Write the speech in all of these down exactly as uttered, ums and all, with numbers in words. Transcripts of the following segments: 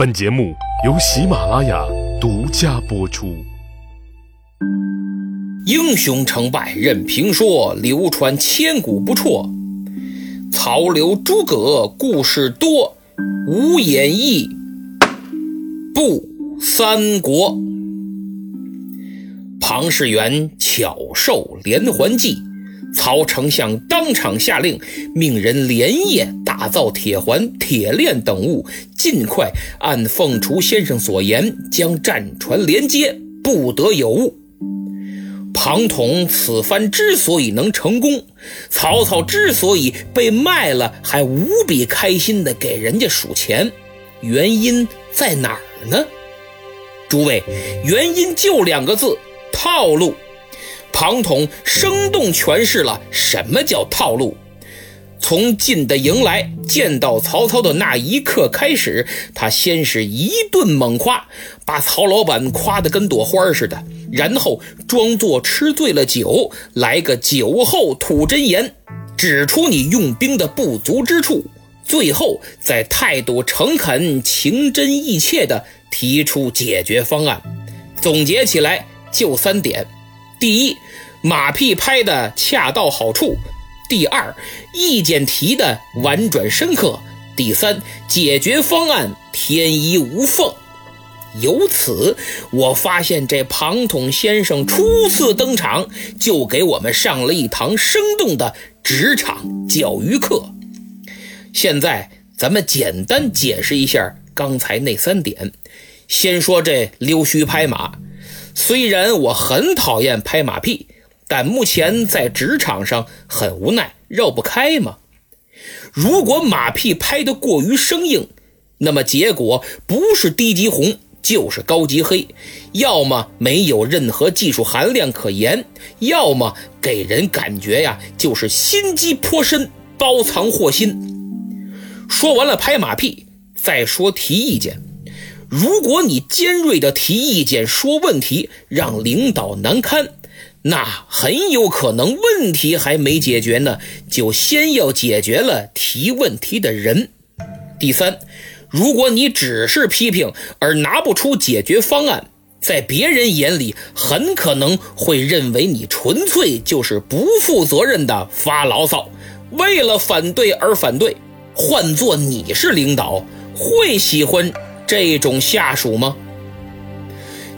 本节目由喜马拉雅独家播出。英雄成败任评说，流传千古不辍。曹刘诸葛故事多，无演义不三国。庞士元巧授连环计，曹丞相当场下令，命人连夜打造铁环、铁链等物，尽快按凤雏先生所言将战船连接，不得有误。庞统此番之所以能成功，曹操之所以被卖了还无比开心地给人家数钱，原因在哪儿呢？诸位，原因就两个字：套路。庞统生动诠释了什么叫套路。从进的营来见到曹操的那一刻开始，他先是一顿猛夸，把曹老板夸得跟朵花似的，然后装作吃醉了酒，来个酒后吐真言，指出你用兵的不足之处，最后再态度诚恳、情真意切地提出解决方案。总结起来就三点：第一，马屁拍的恰到好处；第二，意见提的婉转深刻；第三，解决方案天衣无缝。由此我发现，这庞统先生初次登场就给我们上了一堂生动的职场教育课。现在咱们简单解释一下刚才那三点。先说这溜须拍马，虽然我很讨厌拍马屁，但目前在职场上很无奈，绕不开嘛。如果马屁拍得过于生硬，那么结果不是低级红就是高级黑，要么没有任何技术含量可言，要么给人感觉呀就是心机颇深，包藏祸心。说完了拍马屁，再说提意见。如果你尖锐的提意见，说问题让领导难堪，那很有可能问题还没解决呢，就先要解决了提问题的人。第三，如果你只是批评而拿不出解决方案，在别人眼里很可能会认为你纯粹就是不负责任的发牢骚，为了反对而反对。换作你是领导，会喜欢这种下属吗？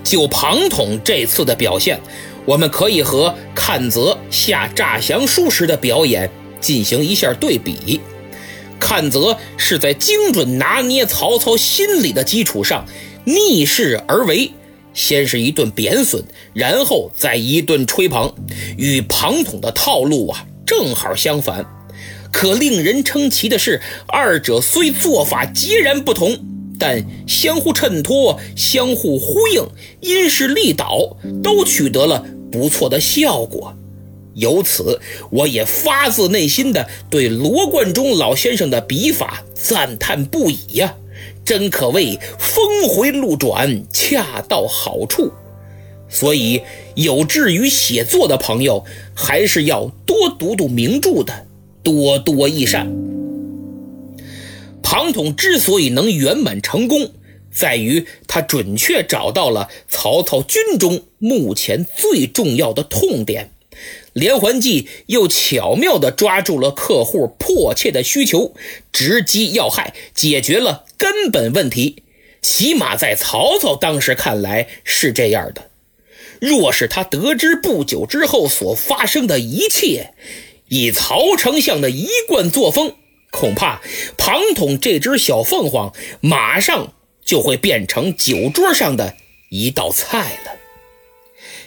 就庞统这次的表现，我们可以和阚泽下诈降书时的表演进行一下对比。阚泽是在精准拿捏曹操心理的基础上逆势而为，先是一顿贬损，然后再一顿吹捧，与庞统的套路啊正好相反。可令人称奇的是，二者虽做法截然不同，但相互衬托，相互呼应，因势利导，都取得了不错的效果。由此我也发自内心的对罗贯中老先生的笔法赞叹不已啊，真可谓峰回路转，恰到好处。所以有志于写作的朋友，还是要多读读名著的，多多益善。庞统之所以能圆满成功，在于他准确找到了曹操军中目前最重要的痛点，连环计又巧妙地抓住了客户迫切的需求，直击要害，解决了根本问题。起码在曹操当时看来是这样的。若是他得知不久之后所发生的一切，以曹丞相的一贯作风，恐怕庞统这只小凤凰马上就会变成酒桌上的一道菜了。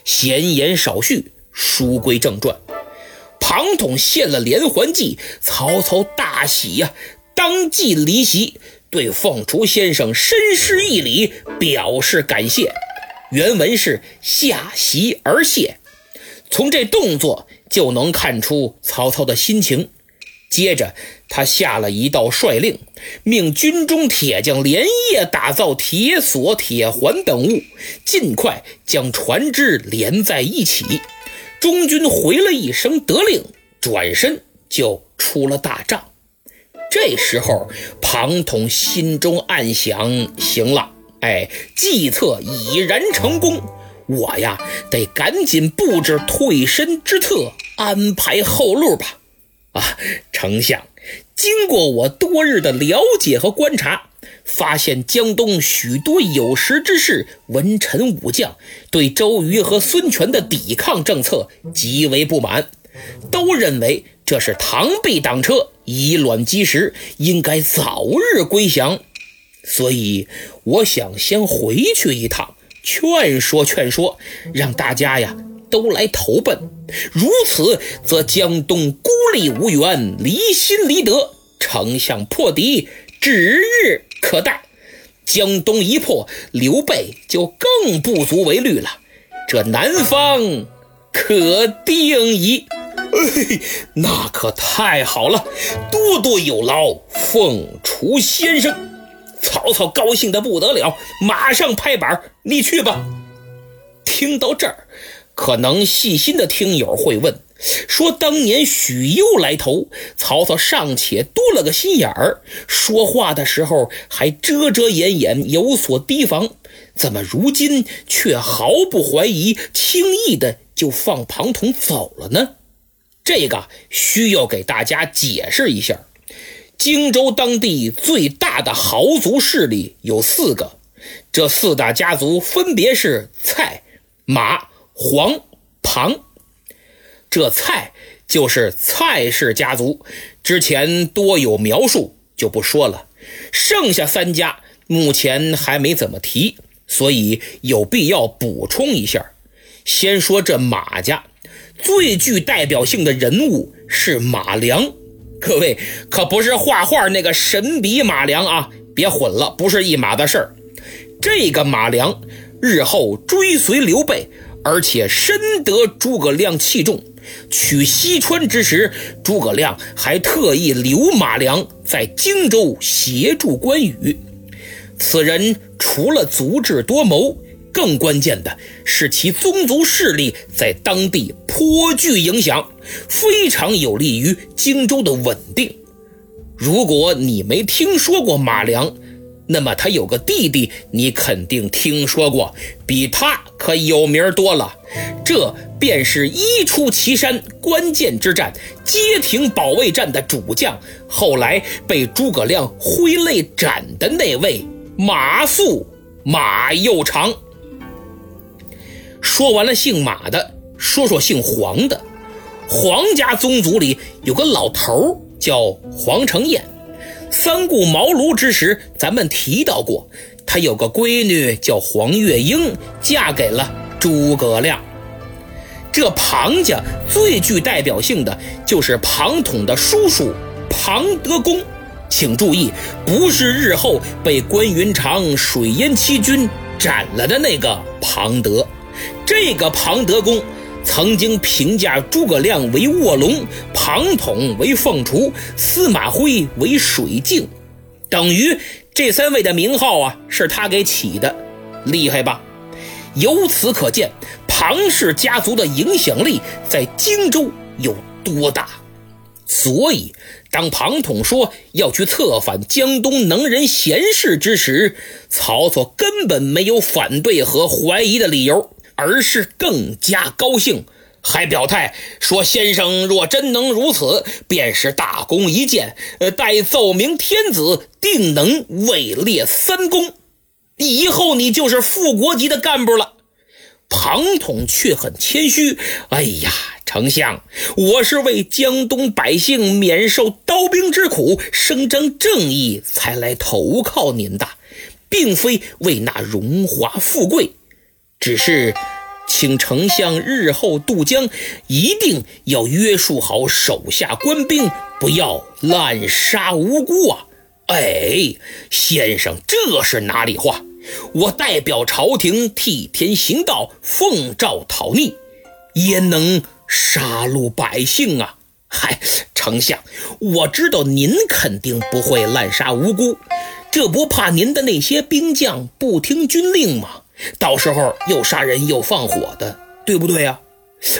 闲言少叙，书归正传。庞统献了连环计，曹操大喜呀、啊，当即离席，对凤雏先生深施一礼，表示感谢。原文是下席而谢。从这动作就能看出曹操的心情。接着他下了一道帅令，命军中铁匠连夜打造铁索、铁环等物，尽快将船只连在一起。中军回了一声得令，转身就出了大帐。这时候庞统心中暗想，行了，哎，计策已然成功，我呀得赶紧布置退身之策，安排后路吧。啊，丞相，经过我多日的了解和观察，发现江东许多有识之士、文臣武将对周瑜和孙权的抵抗政策极为不满，都认为这是螳臂挡车、以卵击石，应该早日归降。所以我想先回去一趟，劝说劝说，让大家呀都来投奔，如此则江东孤立无援，离心离德，丞相破敌指日可待。江东一破，刘备就更不足为虑了，这南方可定矣。哎，那可太好了，多多有劳，凤雏先生。曹操高兴得不得了，马上拍板，你去吧。听到这儿，可能细心的听友会问，说当年许攸来投，曹操尚且多了个心眼儿，说话的时候还遮遮掩掩，有所提防，怎么如今却毫不怀疑，轻易的就放庞统走了呢？这个需要给大家解释一下。荆州当地最大的豪族势力有四个，这四大家族分别是蔡、马、黄、庞。这蔡就是蔡氏家族，之前多有描述，就不说了。剩下三家目前还没怎么提，所以有必要补充一下。先说这马家，最具代表性的人物是马良。各位，可不是画画那个神笔马良啊，别混了，不是一码的事儿。这个马良日后追随刘备，而且深得诸葛亮器重。取西川之时，诸葛亮还特意留马良在荆州协助关羽。此人除了足智多谋，更关键的是其宗族势力在当地颇具影响，非常有利于荆州的稳定。如果你没听说过马良，那么他有个弟弟你肯定听说过，比他可有名多了，这便是一出祁山关键之战街亭保卫战的主将，后来被诸葛亮挥泪斩的那位马谡、马又长。说完了姓马的，说说姓黄的。黄家宗族里有个老头叫黄承彦，三顾茅庐之时咱们提到过，他有个闺女叫黄月英，嫁给了诸葛亮。这庞家最具代表性的就是庞统的叔叔庞德公，请注意，不是日后被关云长水淹七军斩了的那个庞德。这个庞德公曾经评价诸葛亮为卧龙，庞统为凤雏，司马徽为水镜，等于这三位的名号啊是他给起的，厉害吧？由此可见，庞氏家族的影响力在荆州有多大。所以当庞统说要去策反江东能人贤士之时，曹操根本没有反对和怀疑的理由，而是更加高兴，还表态说，先生若真能如此，便是大功一件，待奏明天子，定能位列三公，以后你就是副国级的干部了。庞统却很谦虚，哎呀，丞相，我是为江东百姓免受刀兵之苦，伸张正义才来投靠您的，并非为那荣华富贵，只是请丞相日后渡江一定要约束好手下官兵，不要滥杀无辜啊。哎，先生这是哪里话，我代表朝廷替天行道，奉诏讨逆，焉能杀戮百姓啊。嗨，丞相，我知道您肯定不会滥杀无辜，这不怕您的那些兵将不听军令吗？到时候又杀人又放火的，对不对啊？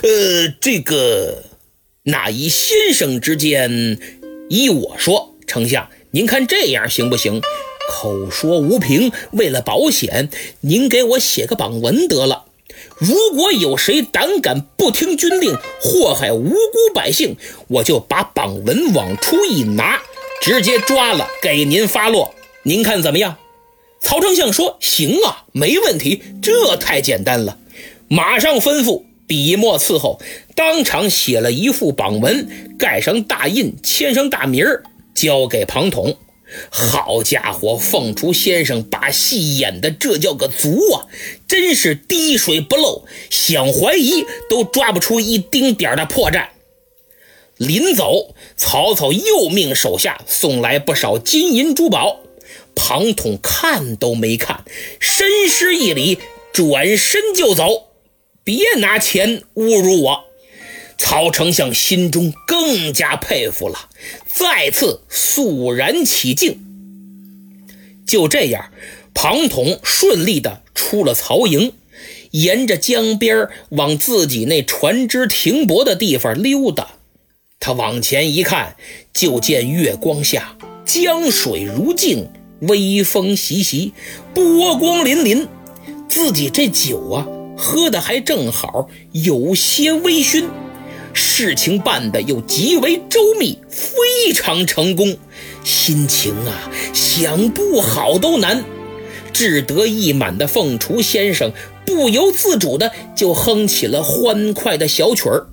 呃，这个，那以先生之见，依我说，丞相，您看这样行不行？口说无凭，为了保险，您给我写个榜文得了。如果有谁胆敢不听军令，祸害无辜百姓，我就把榜文往出一拿，直接抓了，给您发落。您看怎么样？曹丞相说：“行啊，没问题，这太简单了。”马上吩咐笔墨伺候，当场写了一副榜文，盖上大印，签上大名，交给庞统。好家伙，凤雏先生把戏演的这叫个足啊，真是滴水不漏，想怀疑都抓不出一丁点的破绽。临走，曹操又命手下送来不少金银珠宝，庞统看都没看，深施一礼，转身就走。别拿钱侮辱我！曹丞相心中更加佩服了，再次肃然起敬。就这样，庞统顺利的出了曹营，沿着江边往自己那船只停泊的地方溜达。他往前一看，就见月光下江水如镜，微风习习，波光粼粼。自己这酒啊，喝的还正好，有些微醺。事情办得又极为周密，非常成功，心情啊，想不好都难。志得意满的凤雏先生不由自主的就哼起了欢快的小曲儿，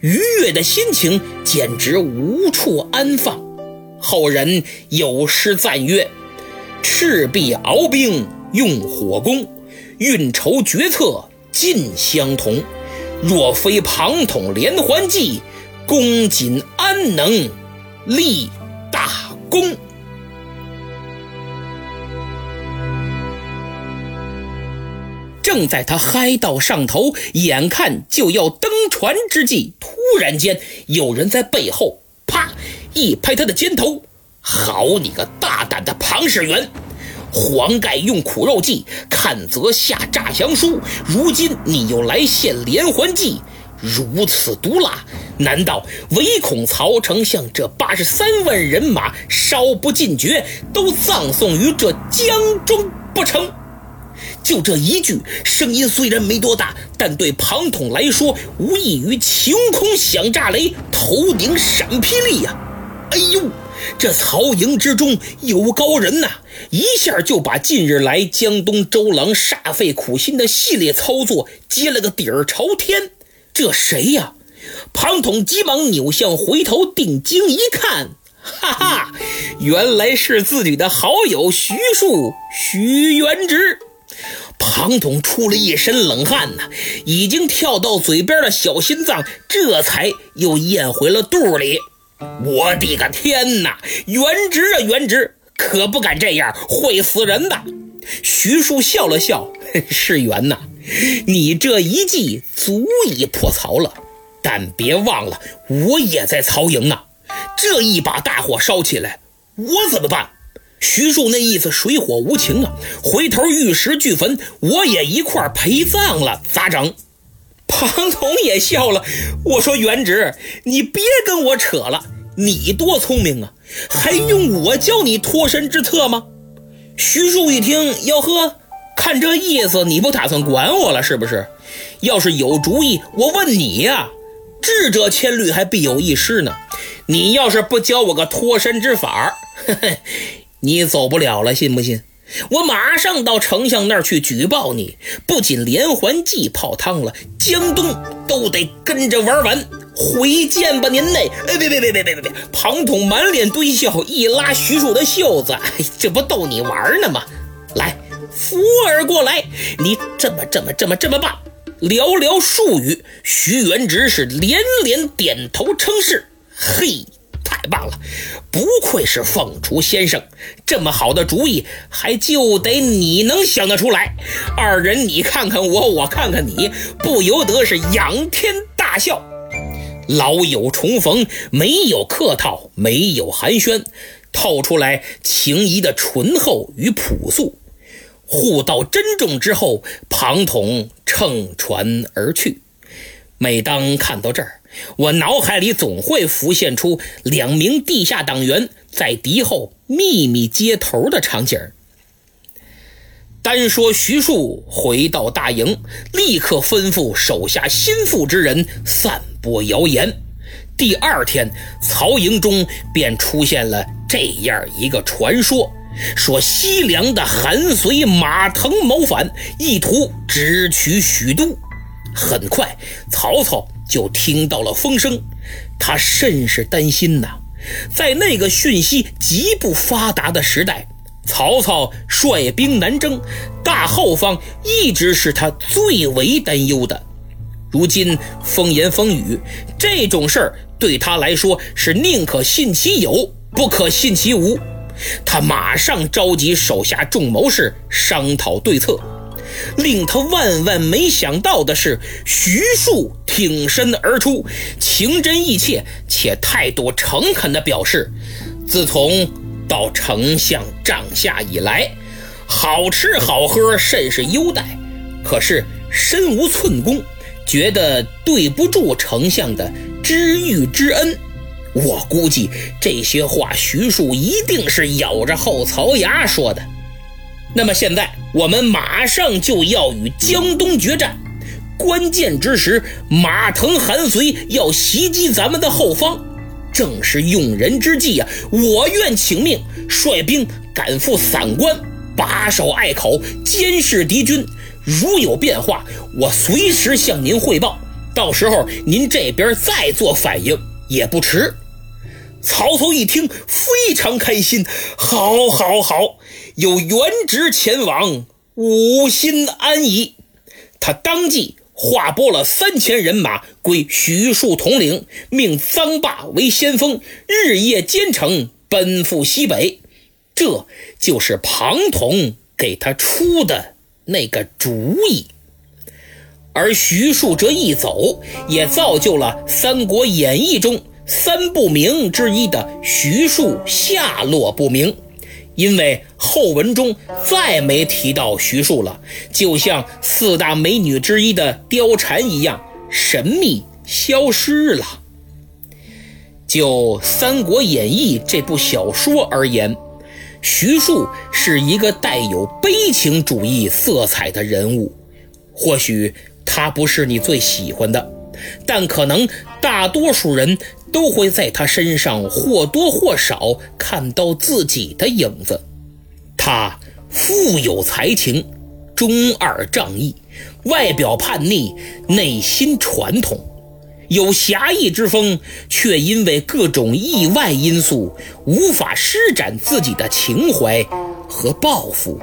愉悦的心情简直无处安放。后人有诗赞曰：“赤壁鏖兵用火攻，运筹决策尽相同。若非庞统连环计，公瑾安能立大功？” 正在他嗨到上头，眼看就要登船之际，突然间有人在背后啪一拍他的肩头：“好你个大胆的庞士元！黄盖用苦肉计，阚泽下诈降书，如今你又来献连环计，如此毒辣，难道唯恐曹丞相这八十三万人马稍不尽绝，都葬送于这江中不成？”就这一句，声音虽然没多大，但对庞统来说，无异于晴空响炸雷，头顶闪霹雳呀、啊！哎呦！这曹营之中有高人呐、啊，一下就把近日来江东周郎煞费苦心的系列操作接了个底儿朝天。这谁呀、啊？庞统急忙扭向回头，定睛一看，哈哈，原来是自己的好友徐庶、徐元直。庞统出了一身冷汗呐、啊，已经跳到嘴边的小心脏这才又咽回了肚里。我的个天哪，元直啊元直，可不敢这样，会死人的。徐庶笑了笑：“世元呐、啊，你这一计足以破曹了，但别忘了我也在曹营啊，这一把大火烧起来，我怎么办？”徐庶那意思水火无情啊，回头玉石俱焚，我也一块陪葬了，咋整？庞统也笑了，我说元直，你别跟我扯了，你多聪明啊，还用我教你脱身之策吗？徐庶一听，哟呵，看这意思你不打算管我了是不是？要是有主意，我问你呀、啊，智者千虑还必有一失呢，你要是不教我个脱身之法，呵呵，你走不了了，信不信？我马上到丞相那儿去举报你，不仅连环计泡汤了，江东都得跟着玩完。回见吧您嘞！哎，别别别别别别！庞统满脸堆笑，一拉徐庶的袖子：“哎，这不逗你玩呢吗？来，扶耳过来，你这么这么这么这么办。”寥寥数语，徐元直是连连点头称是。嘿！太棒了，不愧是凤雏先生，这么好的主意还就得你能想得出来。二人你看看我，我看看你，不由得是仰天大笑。老友重逢，没有客套，没有寒暄，透出来情谊的醇厚与朴素。互道珍重之后，庞统乘船而去。每当看到这儿，我脑海里总会浮现出两名地下党员在敌后秘密接头的场景。单说徐庶回到大营，立刻吩咐手下心腹之人散播谣言。第二天，曹营中便出现了这样一个传说，说西凉的韩遂、马腾谋反，意图直取许都。很快，曹操就听到了风声，他甚是担心呐、啊。在那个讯息极不发达的时代，曹操率兵南征，大后方一直是他最为担忧的。如今风言风语，这种事儿对他来说是宁可信其有，不可信其无。他马上召集手下众谋士商讨对策。令他万万没想到的是，徐庶挺身而出，情真意切且态度诚恳地表示，自从到丞相帐下以来，好吃好喝甚是优待，可是身无寸功，觉得对不住丞相的知遇之恩。我估计这些话徐庶一定是咬着后槽牙说的。那么现在我们马上就要与江东决战，关键之时，马腾、韩遂要袭击咱们的后方，正是用人之际啊！我愿请命，率兵赶赴散关，把守隘口，监视敌军。如有变化，我随时向您汇报，到时候您这边再做反应也不迟。曹操一听非常开心，好好好，有原职前往，吾心安矣。他当即划拨了三千人马归徐庶统领，命臧霸为先锋，日夜兼程，奔赴西北。这就是庞统给他出的那个主意。而徐庶这一走，也造就了《三国演义》中三不明之一的徐庶下落不明，因为后文中再没提到徐庶了，就像四大美女之一的貂蝉一样，神秘消失了。就《三国演义》这部小说而言，徐庶是一个带有悲情主义色彩的人物，或许他不是你最喜欢的，但可能大多数人都会在他身上或多或少看到自己的影子。他富有才情，忠二仗义，外表叛逆，内心传统，有侠义之风，却因为各种意外因素无法施展自己的情怀和抱负，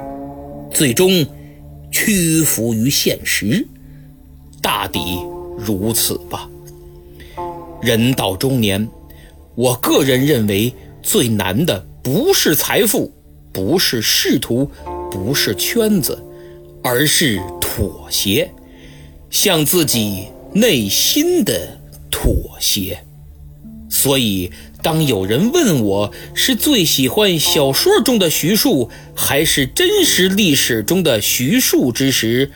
最终屈服于现实。大抵如此吧。人到中年，我个人认为最难的不是财富，不是仕途，不是圈子，而是妥协，向自己内心的妥协。所以当有人问我是最喜欢小说中的徐庶还是真实历史中的徐庶之时，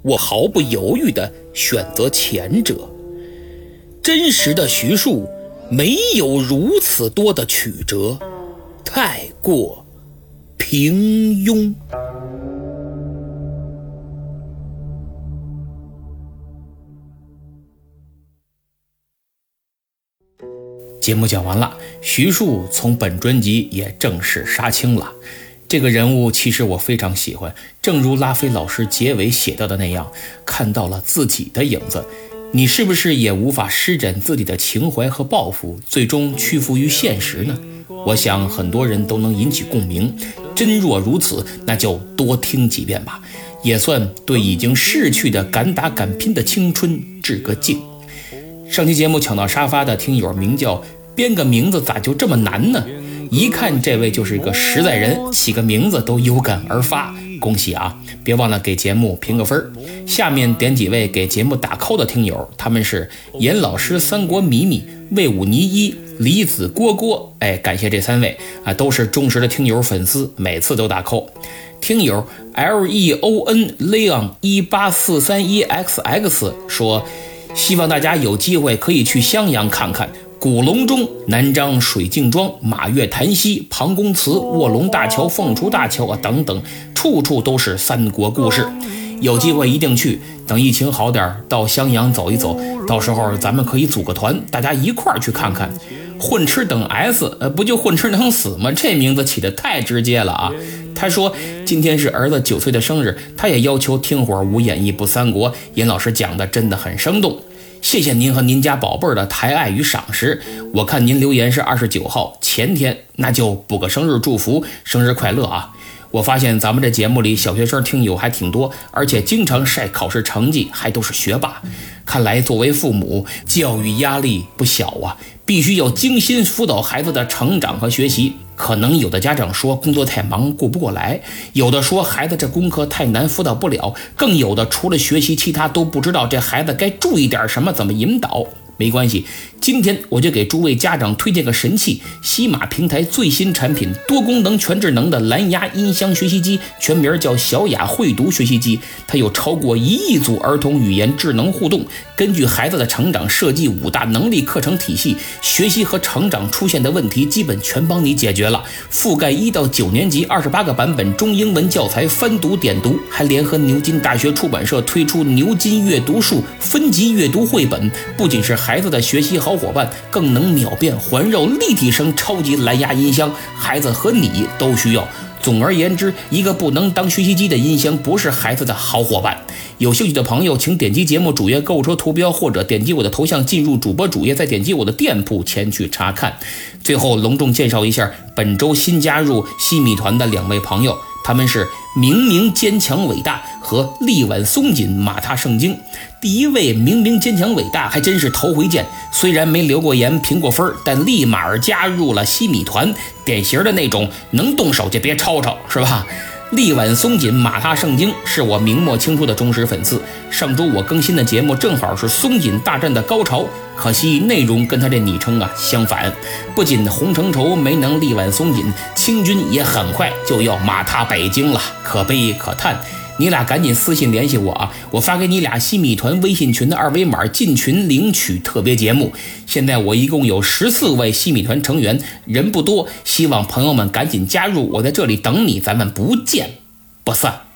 我毫不犹豫地选择前者。真实的徐庶没有如此多的曲折，太过平庸。节目讲完了，徐庶从本专辑也正式杀青了。这个人物其实我非常喜欢，正如拉菲老师结尾写到的那样，看到了自己的影子。你是不是也无法施展自己的情怀和抱负，最终屈服于现实呢？我想很多人都能引起共鸣，真若如此，那就多听几遍吧，也算对已经逝去的敢打敢拼的青春致个敬。上期节目抢到沙发的听友名叫编个名字咋就这么难呢？一看这位就是个实在人，起个名字都有感而发，恭喜啊！别忘了给节目评个分。下面点几位给节目打 call 的听友，他们是严老师、三国米米、魏武尼一、李子郭郭，哎，感谢这三位啊，都是忠实的听友粉丝，每次都打 call。听友 Leon Leon 一八四三一 X X 说，希望大家有机会可以去襄阳看看。古隆中、南漳水镜庄、马月潭溪、庞公祠、卧龙大桥、凤雏大桥啊等等，处处都是三国故事。有机会一定去，等疫情好点到襄阳走一走，到时候咱们可以组个团，大家一块儿去看看。混吃等 S， 呃，不就混吃等死吗？这名字起得太直接了啊！他说今天是儿子九岁的生日，他也要求听会儿《五演义》不三国，尹老师讲的真的很生动。谢谢您和您家宝贝儿的抬爱与赏识。我看您留言是二十九号，前天，那就补个生日祝福，生日快乐啊！我发现咱们这节目里小学生听友还挺多，而且经常晒考试成绩，还都是学霸。看来作为父母，教育压力不小啊，必须要精心辅导孩子的成长和学习。可能有的家长说工作太忙顾不过来，有的说孩子这功课太难辅导不了，更有的除了学习其他都不知道这孩子该注意点什么，怎么引导。没关系，今天我就给诸位家长推荐个神器，西马平台最新产品多功能全智能的蓝牙音箱学习机，全名叫小雅绘读学习机。它有超过一亿组儿童语言智能互动，根据孩子的成长设计五大能力课程体系，学习和成长出现的问题基本全帮你解决了。覆盖一到九年级二十八个版本中英文教材翻读点读，还联合牛津大学出版社推出牛津阅读树分级阅读绘本，不仅是孩子的学习好伙伴，更能秒变环绕立体声超级蓝牙音箱，孩子和你都需要。总而言之，一个不能当学习机的音箱不是孩子的好伙伴。有兴趣的朋友请点击节目主页购物车图标，或者点击我的头像进入主播主页，再点击我的店铺前去查看。最后隆重介绍一下本周新加入西米团的两位朋友，他们是明明坚强伟大和力挽松紧马踏圣经。第一位明明坚强伟大还真是头回见，虽然没留过言评过分，但立马加入了西米团，典型的那种能动手就别吵吵，是吧？力挽松紧马踏圣经是我明末清初的忠实粉丝，上周我更新的节目正好是松紧大战的高潮，可惜内容跟他这昵称啊相反，不仅洪承畴没能力挽松紧，清军也很快就要马踏北京了，可悲可叹。你俩赶紧私信联系我啊！我发给你俩西米团微信群的二维码，进群领取特别节目。现在我一共有十四位西米团成员，人不多，希望朋友们赶紧加入，我在这里等你，咱们不见不散。